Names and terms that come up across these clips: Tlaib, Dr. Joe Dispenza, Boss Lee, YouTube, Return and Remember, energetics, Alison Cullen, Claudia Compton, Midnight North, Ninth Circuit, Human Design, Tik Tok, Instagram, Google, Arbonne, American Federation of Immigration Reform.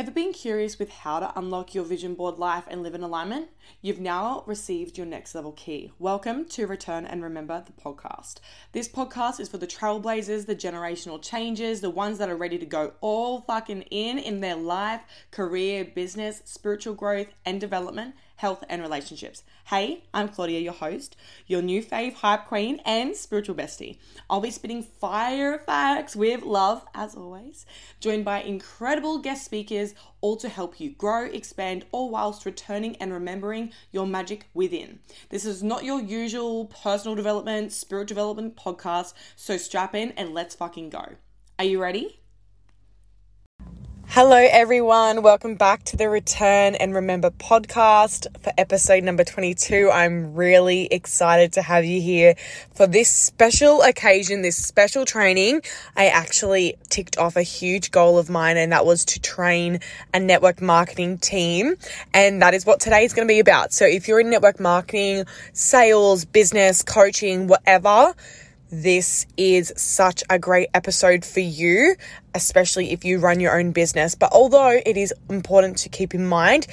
Ever been curious with how to unlock your vision board life and live in alignment? You've now received your next level key. Welcome to Return and Remember, the podcast. This podcast is for the trailblazers, the generational changers, the ones that are ready to go all fucking in their life, career, business, spiritual growth and development, health and relationships. Hey, I'm Claudia, your host, your new fave hype queen and spiritual bestie. I'll be spitting fire facts with love, as always, joined by incredible guest speakers, all to help you grow, expand, all whilst returning and remembering your magic within. This is not your usual personal development, spirit development podcast, so strap in and let's fucking go. Are you ready? Hello everyone, welcome back to the Return and Remember podcast for episode number 22. I'm really excited to have you here for this special occasion, this special training. I actually ticked off a huge goal of mine, and that was to train a network marketing team, and that is what today is going to be about. So if you're in network marketing, sales, business, coaching, whatever, this is such a great episode for you, especially if you run your own business. But although it is important to keep in mind,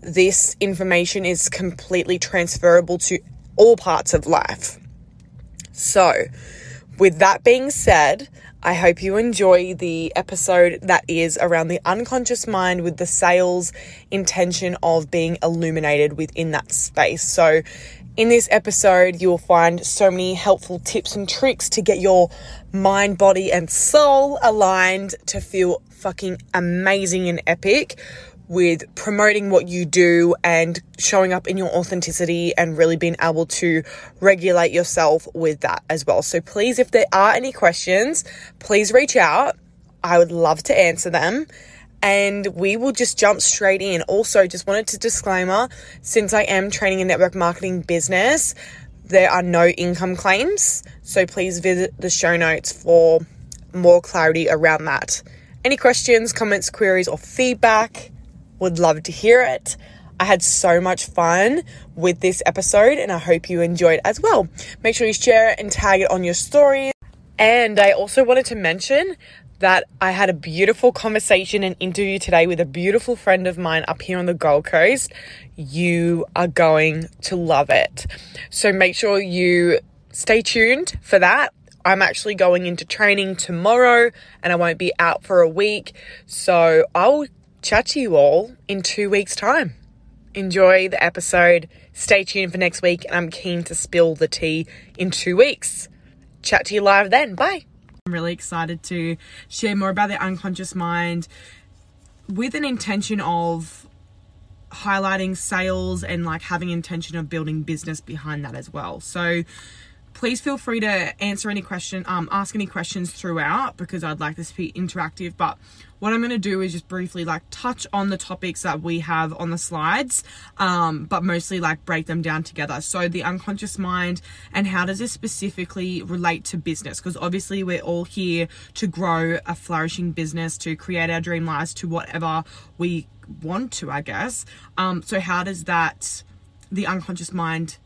this information is completely transferable to all parts of life. So with that being said, I hope you enjoy the episode that is around the unconscious mind with the sales intention of being illuminated within that space. So in this episode, you will find so many helpful tips and tricks to get your mind, body, and soul aligned to feel fucking amazing and epic with promoting what you do and showing up in your authenticity and really being able to regulate yourself with that as well. So please, if there are any questions, please reach out. I would love to answer them. And we will just jump straight in. Also, just wanted to disclaimer, since I am training a network marketing business, there are no income claims. So please visit the show notes for more clarity around that. Any questions, comments, queries, or feedback, would love to hear it. I had so much fun with this episode and I hope you enjoyed as well. Make sure you share it and tag it on your stories. And I also wanted to mention that I had a beautiful conversation and interview today with a beautiful friend of mine up here on the Gold Coast. You are going to love it. So make sure you stay tuned for that. I'm actually going into training tomorrow and I won't be out for a week. So I'll chat to you all in 2 weeks' time. Enjoy the episode. Stay tuned for next week. And I'm keen to spill the tea in 2 weeks. Chat to you live then. Bye. I'm really excited to share more about the unconscious mind with an intention of highlighting sales and like having intention of building business behind that as well. So please feel free to answer any question, ask any questions throughout, because I'd like this to be interactive. But what I'm going to do is just briefly like touch on the topics that we have on the slides, but mostly like break them down together. So the unconscious mind, and how does this specifically relate to business? Because obviously we're all here to grow a flourishing business, to create our dream lives, to whatever we want to, I guess. So how does that, the unconscious mind,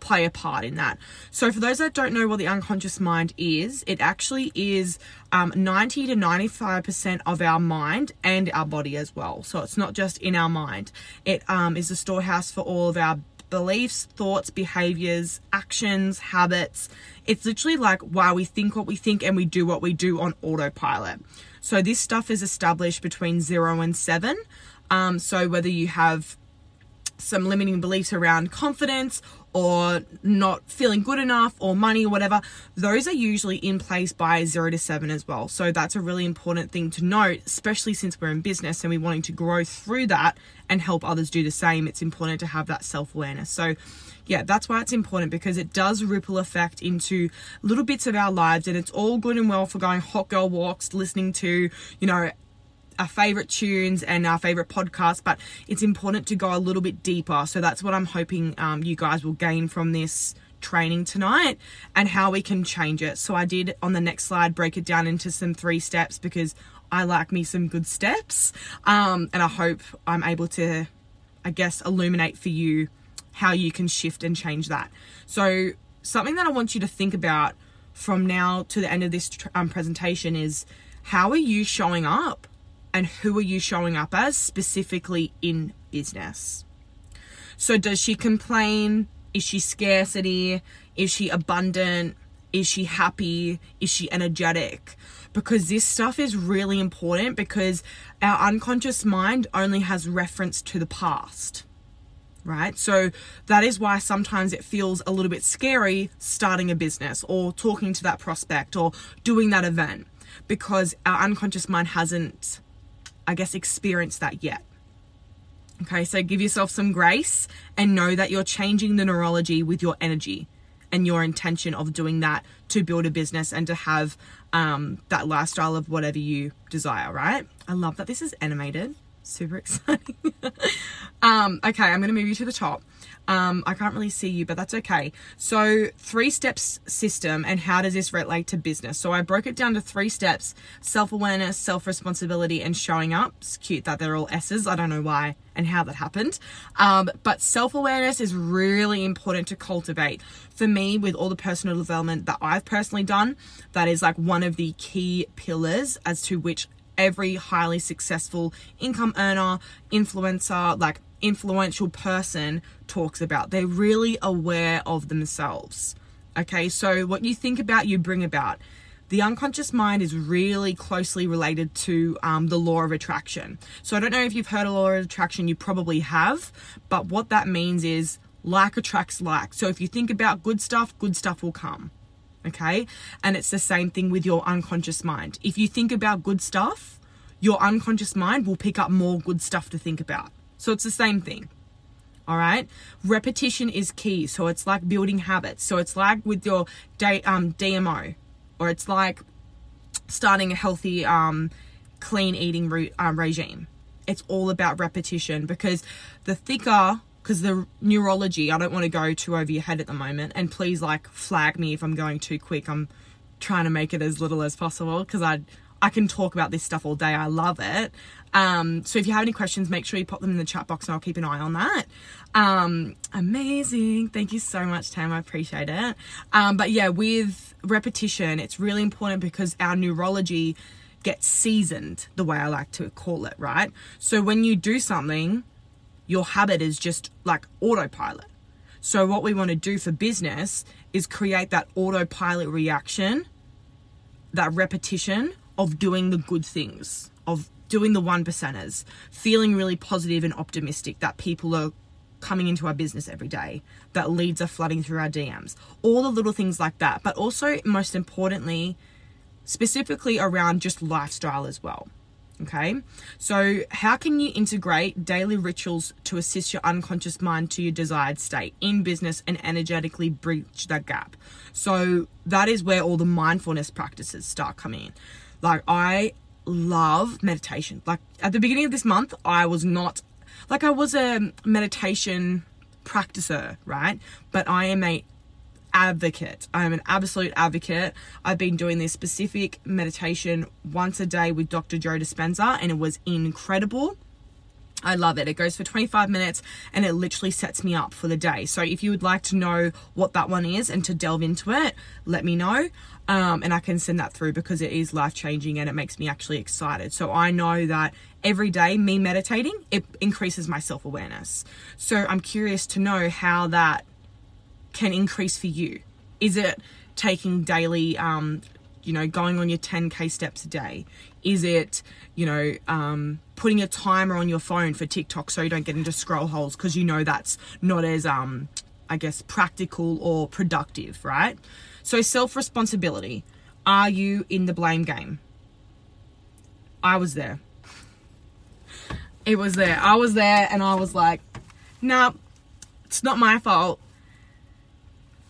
play a part in that? So for those that don't know what the unconscious mind is, it actually is 90 to 95% of our mind and our body as well. So it's not just in our mind. It is the storehouse for all of our beliefs, thoughts, behaviors, actions, habits. It's literally like why we think what we think and we do what we do on autopilot. So this stuff is established between 0 and 7. So whether you have some limiting beliefs around confidence or not feeling good enough or money or whatever, those are usually in place by 0 to 7 as well. So that's a really important thing to note, especially since we're in business and we're wanting to grow through that and help others do the same. It's important to have that self-awareness. So yeah, that's why it's important, because it does ripple effect into little bits of our lives. And it's all good and well for going hot girl walks, listening to, you know, our favorite tunes and our favorite podcasts, but it's important to go a little bit deeper. So that's what I'm hoping you guys will gain from this training tonight and how we can change it. So I did on the next slide, break it down into some 3 steps, because I like me some good steps. And I hope I'm able to, I guess, illuminate for you how you can shift and change that. So something that I want you to think about from now to the end of this presentation is, how are you showing up and who are you showing up as specifically in business? So does she complain? Is she scarcity? Is she abundant? Is she happy? Is she energetic? Because this stuff is really important, because our unconscious mind only has reference to the past, right? So that is why sometimes it feels a little bit scary starting a business or talking to that prospect or doing that event, because our unconscious mind hasn't, I guess, experienced that yet. Okay, so give yourself some grace and know that you're changing the neurology with your energy and your intention of doing that to build a business and to have that lifestyle of whatever you desire, right? I love that this is animated. Super exciting. Okay, I'm going to move you to the top. I can't really see you, but that's okay. So 3 steps system, and how does this relate to business? So I broke it down to 3 steps: self-awareness, self-responsibility, and showing up. It's cute that they're all S's. I don't know why and how that happened. But self-awareness is really important to cultivate. For me, with all the personal development that I've personally done, that is like one of the key pillars as to which every highly successful income earner, influencer, like influential person talks about. They're really aware of themselves. Okay, so what you think about, you bring about. The unconscious mind is really closely related to the law of attraction. So I don't know if you've heard of law of attraction, you probably have, but what that means is like attracts like. So if you think about good stuff will come. Okay, and it's the same thing with your unconscious mind. If you think about good stuff, your unconscious mind will pick up more good stuff to think about. So it's the same thing. All right, repetition is key. So it's like building habits. So it's like with your DMO, or it's like starting a healthy, clean eating regime. It's all about repetition, because the thicker, because the neurology, I don't want to go too over your head at the moment, and please like flag me if I'm going too quick. I'm trying to make it as little as possible, because I can talk about this stuff all day. I love it. So if you have any questions, make sure you pop them in the chat box and I'll keep an eye on that. Amazing. Thank you so much, Tam. I appreciate it. But yeah, with repetition, it's really important, because our neurology gets seasoned, the way I like to call it, right? So when you do something, your habit is just like autopilot. So what we want to do for business is create that autopilot reaction, that repetition of doing the good things, of doing the 1%ers, feeling really positive and optimistic that people are coming into our business every day, that leads are flooding through our DMs, all the little things like that. But also, most importantly, specifically around just lifestyle as well. Okay, so how can you integrate daily rituals to assist your unconscious mind to your desired state in business and energetically bridge that gap? So that is where all the mindfulness practices start coming in. Like, I love meditation. Like, at the beginning of this month, I was not, like, I was a meditation practicer, right? But I am a advocate. I am an absolute advocate. I've been doing this specific meditation once a day with Dr. Joe Dispenza, and it was incredible. I love it. It goes for 25 minutes and it literally sets me up for the day. So if you would like to know what that one is and to delve into it, let me know. And I can send that through, because it is life-changing and it makes me actually excited. So I know that every day me meditating, it increases my self-awareness. So I'm curious to know how that can increase for you. Is it taking daily, you know, going on your 10K steps a day? Is it, you know, putting a timer on your phone for TikTok so you don't get into scroll holes, because you know that's not as, I guess, practical or productive, right? So self-responsibility. Are you in the blame game? I was there. It was there. I was there, and I was like, no, it's not my fault.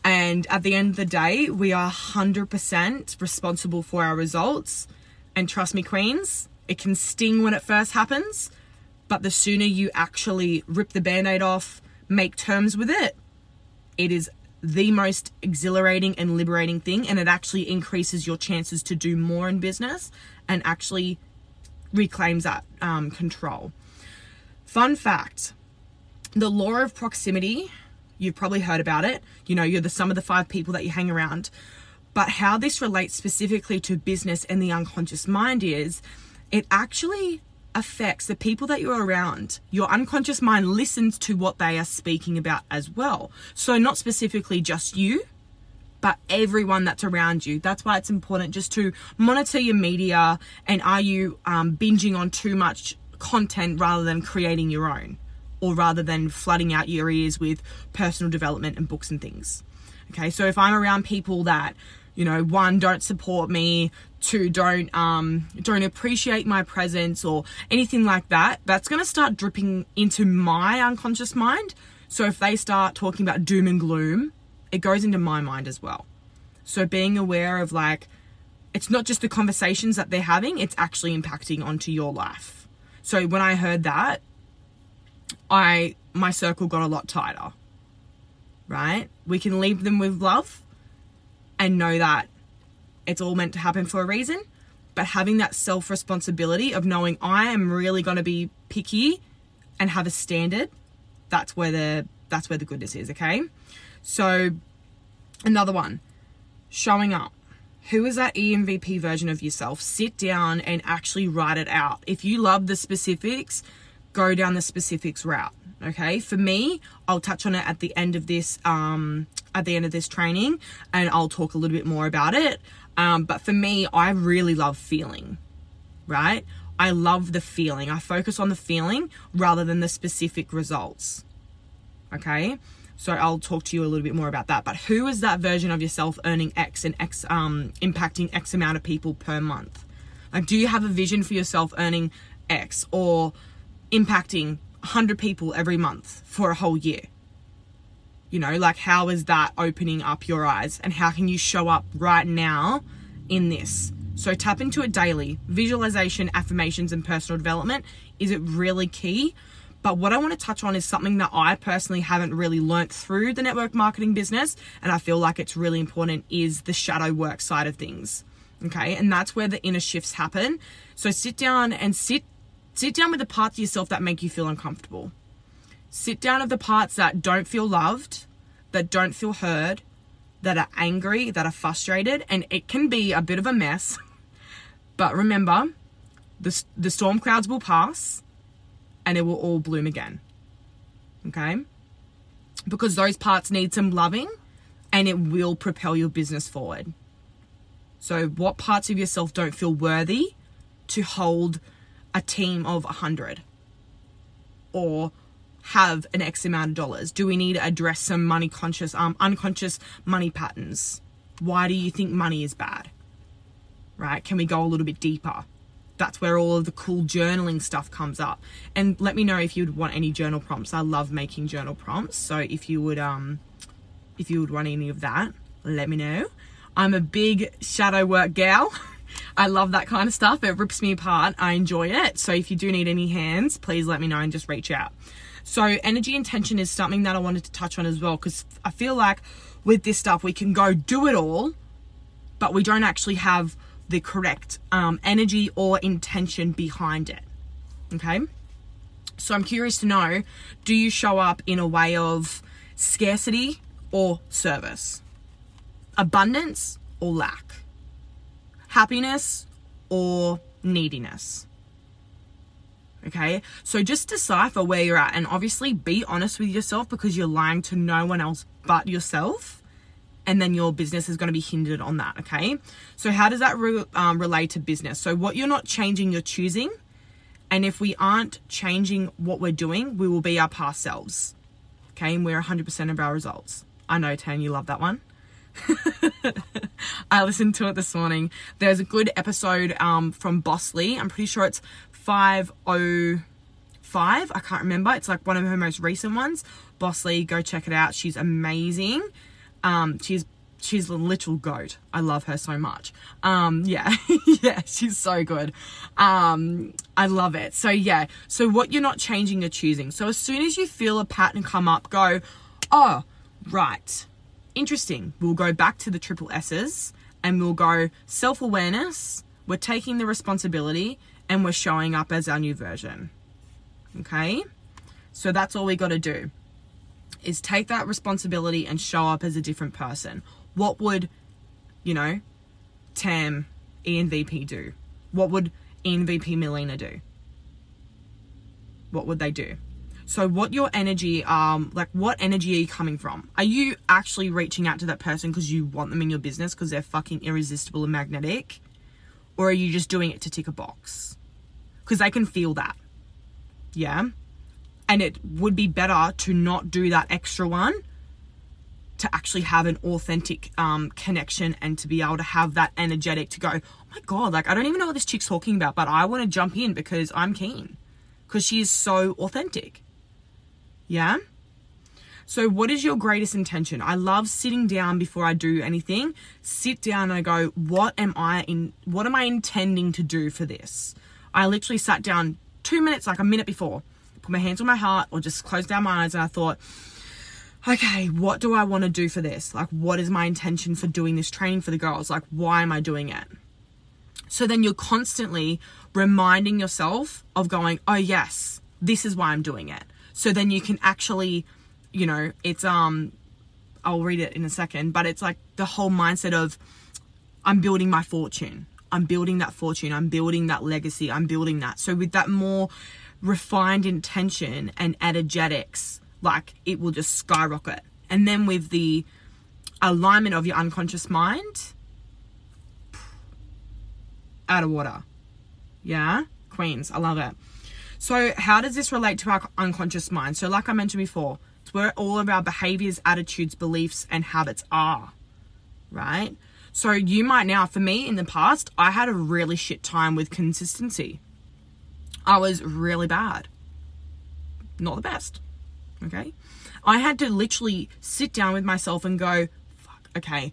And at the end of the day, we are 100% responsible for our results. And trust me, queens, it can sting when it first happens, but the sooner you actually rip the Band-Aid off, make terms with it, it is the most exhilarating and liberating thing. And it actually increases your chances to do more in business and actually reclaims that control. Fun fact, the law of proximity. You've probably heard about it. You know, you're the sum of the 5 people that you hang around. But how this relates specifically to business and the unconscious mind is, it actually affects the people that you're around. Your unconscious mind listens to what they are speaking about as well. So not specifically just you, but everyone that's around you. That's why it's important just to monitor your media, and are you binging on too much content rather than creating your own, or rather than flooding out your ears with personal development and books and things. Okay, so if I'm around people that, you know, one, don't support me, two, don't appreciate my presence or anything like that, that's going to start dripping into my unconscious mind. So if they start talking about doom and gloom, it goes into my mind as well. So being aware of, like, it's not just the conversations that they're having, it's actually impacting onto your life. So when I heard that, my circle got a lot tighter, right? We can leave them with love and know that it's all meant to happen for a reason, but having that self-responsibility of knowing I am really going to be picky and have a standard, that's where the goodness is, okay? So another one, showing up. Who is that EMVP version of yourself? Sit down and actually write it out. If you love the specifics, go down the specifics route, okay? For me, I'll touch on it at the end of this training, and I'll talk a little bit more about it. But for me, I really love feeling, right? I love the feeling. I focus on the feeling rather than the specific results, okay? So I'll talk to you a little bit more about that. But who is that version of yourself earning X and X, impacting X amount of people per month? Like, do you have a vision for yourself earning X or impacting 100 people every month for a whole year? You know, like, how is that opening up your eyes, and how can you show up right now in this? So tap into it daily. Visualization, affirmations, and personal development is it really key. But what I want to touch on is something that I personally haven't really learnt through the network marketing business, and I feel like it's really important, is the shadow work side of things. Okay, and that's where the inner shifts happen. So sit down with the parts of yourself that make you feel uncomfortable. Sit down with the parts that don't feel loved, that don't feel heard, that are angry, that are frustrated. And it can be a bit of a mess. But remember, the storm clouds will pass and it will all bloom again. Okay? Because those parts need some loving, and it will propel your business forward. So what parts of yourself don't feel worthy to hold a team of 100 or have an X amount of dollars? Do we need to address some money conscious, unconscious money patterns? Why do you think money is bad? Right? Can we go a little bit deeper? That's where all of the cool journaling stuff comes up. And let me know if you'd want any journal prompts. I love making journal prompts. So if you would want any of that, let me know. I'm a big shadow work gal. I love that kind of stuff. It rips me apart. I enjoy it. So if you do need any hands, please let me know and just reach out. So energy intention is something that I wanted to touch on as well, because I feel like with this stuff, we can go do it all, but we don't actually have the correct energy or intention behind it. Okay. So I'm curious to know, do you show up in a way of scarcity or service? Abundance or lack? Happiness or neediness? Okay, so just decipher where you're at, and obviously be honest with yourself, because you're lying to no one else but yourself, and then your business is going to be hindered on that. Okay, so how does that relate to business? So what you're not changing, you're choosing, and if we aren't changing what we're doing, we will be our past selves. Okay, and we're 100% of our results. I know, Tan, you love that one. I listened to it this morning. There's a good episode from Boss Lee. I'm pretty sure it's 505. I can't remember. It's like one of her most recent ones. Boss Lee, go check it out. She's amazing. She's a literal goat. I love her so much. Yeah, yeah, she's so good. I love it. So yeah, so what you're not changing, you're choosing. So as soon as you feel a pattern come up, go, oh, right. Interesting. We'll go back to the triple S's, and we'll go self-awareness. We're taking the responsibility, and we're showing up as our new version. Okay. So that's all we got to do, is take that responsibility and show up as a different person. What would, you know, Tam ENVP do? What would ENVP Melina do? what would they do? So what your energy, like what energy are you coming from? Are you actually reaching out to that person because you want them in your business because they're fucking irresistible and magnetic? Or are you just doing it to tick a box? Because they can feel that. Yeah. And it would be better to not do that extra one, to actually have an authentic connection and to be able to have that energetic to go, oh my God, like I don't even know what this chick's talking about, but I want to jump in because I'm keen. Because she is so authentic. Yeah. So what is your greatest intention? I love sitting down before I do anything. Sit down and I go, what am I intending to do for this? I literally sat down 2 minutes, like a minute before, put my hands on my heart or just closed down my eyes and I thought, okay, what do I want to do for this? Like, what is my intention for doing this training for the girls? Like, why am I doing it? So then you're constantly reminding yourself of going, oh yes, this is why I'm doing it. So then you can actually, you know, it's, I'll read it in a second, but it's like the whole mindset of I'm building my fortune. I'm building that fortune. I'm building that legacy. I'm building that. So with that more refined intention and energetics, like it will just skyrocket. And then with the alignment of your unconscious mind, out of water. Yeah. Queens. I love it. So how does this relate to our unconscious mind? So like I mentioned before, it's where all of our behaviors, attitudes, beliefs, and habits are, right? So you might now, for me in the past, I had a really shit time with consistency. I was really bad. Not the best. Okay. I had to literally sit down with myself and go, fuck, okay,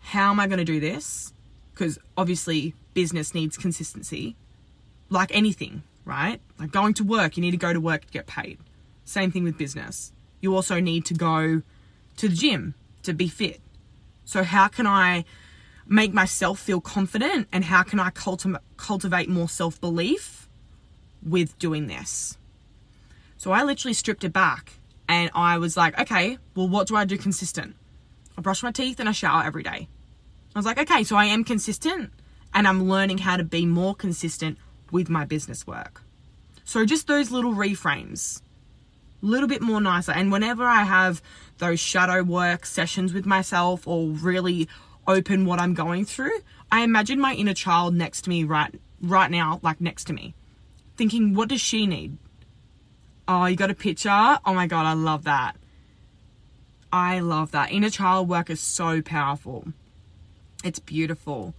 how am I going to do this? Because obviously business needs consistency, like anything, right? Like going to work, you need to go to work to get paid. Same thing with business. You also need to go to the gym to be fit. So how can I make myself feel confident and how can I cultivate more self-belief with doing this? So I literally stripped it back and I was like, okay, well, what do I do consistent? I brush my teeth and I shower every day. I was like, okay, so I am consistent and I'm learning how to be more consistent with my business work. So just those little reframes, a little bit more nicer. And whenever I have those shadow work sessions with myself or really open what I'm going through, I imagine my inner child next to me right now, like next to me, thinking, what does she need? Oh, you got a picture? Oh my God, I love that. I love that. Inner child work is so powerful. It's beautiful.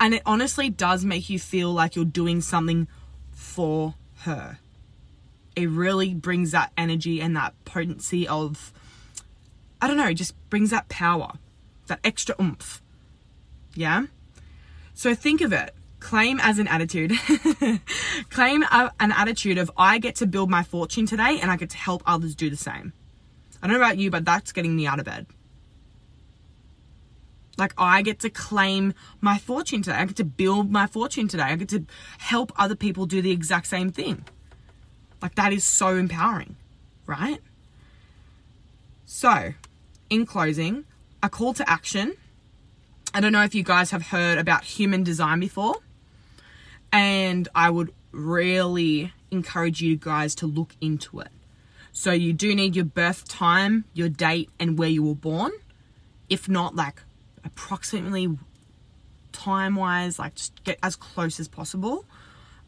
And it honestly does make you feel like you're doing something for her. It really brings that energy and that potency of, I don't know, it just brings that power, that extra oomph. Yeah. So think of it. Claim as an attitude. Claim an attitude of I get to build my fortune today and I get to help others do the same. I don't know about you, but that's getting me out of bed. Like I get to claim my fortune today. I get to build my fortune today. I get to help other people do the exact same thing. Like that is so empowering, right? So in closing, a call to action. I don't know if you guys have heard about human design before. And I would really encourage you guys to look into it. So you do need your birth time, your date, and where you were born. If not, like approximately time-wise, like just get as close as possible.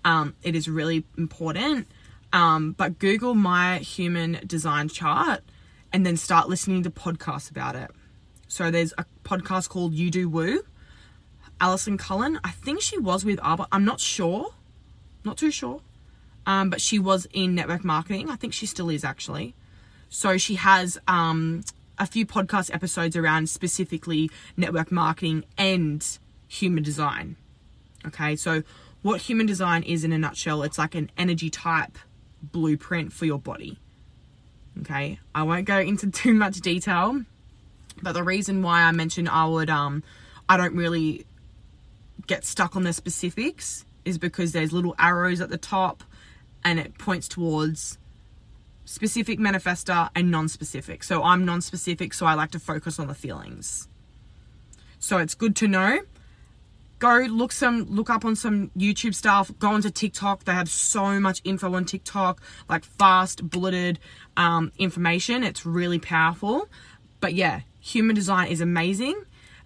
It is really important. But Google my human design chart and then start listening to podcasts about it. So there's a podcast called You Do Woo. Alison Cullen, I think she was with Arbor. I'm not sure. Not too sure. But she was in network marketing. I think she still is actually. So she has a few podcast episodes around specifically network marketing and human design. Okay, so what human design is in a nutshell, it's like an energy type blueprint for your body. Okay, I won't go into too much detail. But the reason why I mentioned I don't really get stuck on the specifics is because there's little arrows at the top and it points towards specific, manifestor, and non-specific. So I'm non-specific, so I like to focus on the feelings. So it's good to know Go look up on some YouTube stuff. Go onto TikTok. They have so much info on TikTok, like fast, bulleted information. It's really powerful. But yeah, human design is amazing.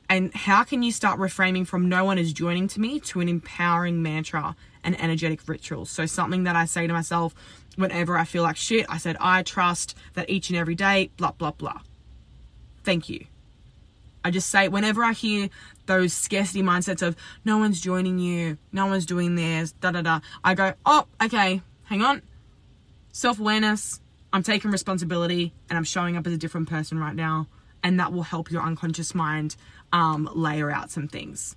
And how can you start reframing from "no one is joining to me" to an empowering mantra and energetic ritual? So something that I say to myself whenever I feel like shit, I said, I trust that each and every day, blah, blah, blah. Thank you. I just say, whenever I hear those scarcity mindsets of no one's joining you, no one's doing theirs, da, da, da, I go, oh, okay, hang on. Self-awareness, I'm taking responsibility, and I'm showing up as a different person right now. And that will help your unconscious mind layer out some things.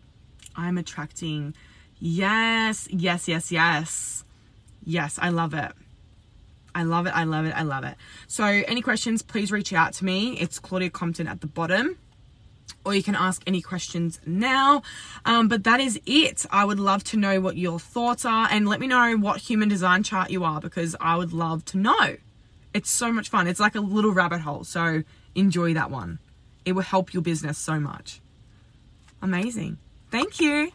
I'm attracting. Yes, yes, yes, yes. Yes, I love it. I love it, I love it, I love it. So any questions, please reach out to me. It's Claudia Compton at the bottom. Or you can ask any questions now. But that is it. I would love to know what your thoughts are, and let me know what human design chart you are, because I would love to know. It's so much fun. It's like a little rabbit hole. So enjoy that one. It will help your business so much. Amazing. Thank you.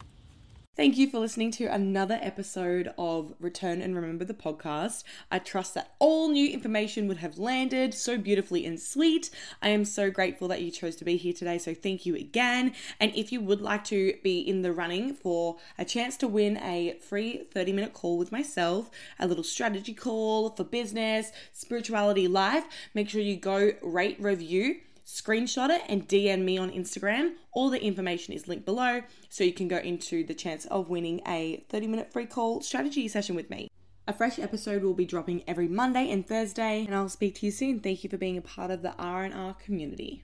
Thank you for listening to another episode of Return and Remember the podcast. I trust that all new information would have landed so beautifully and sweet. I am so grateful that you chose to be here today, so thank you again. And if you would like to be in the running for a chance to win a free 30-minute call with myself, a little strategy call for business, spirituality, life, make sure you go rate, review, screenshot it, and DM me on Instagram. All the information is linked below, so you can go into the chance of winning a 30-minute free call strategy session with me. A fresh episode will be dropping every Monday and Thursday, and I'll speak to you soon. Thank you for being a part of the R&R community.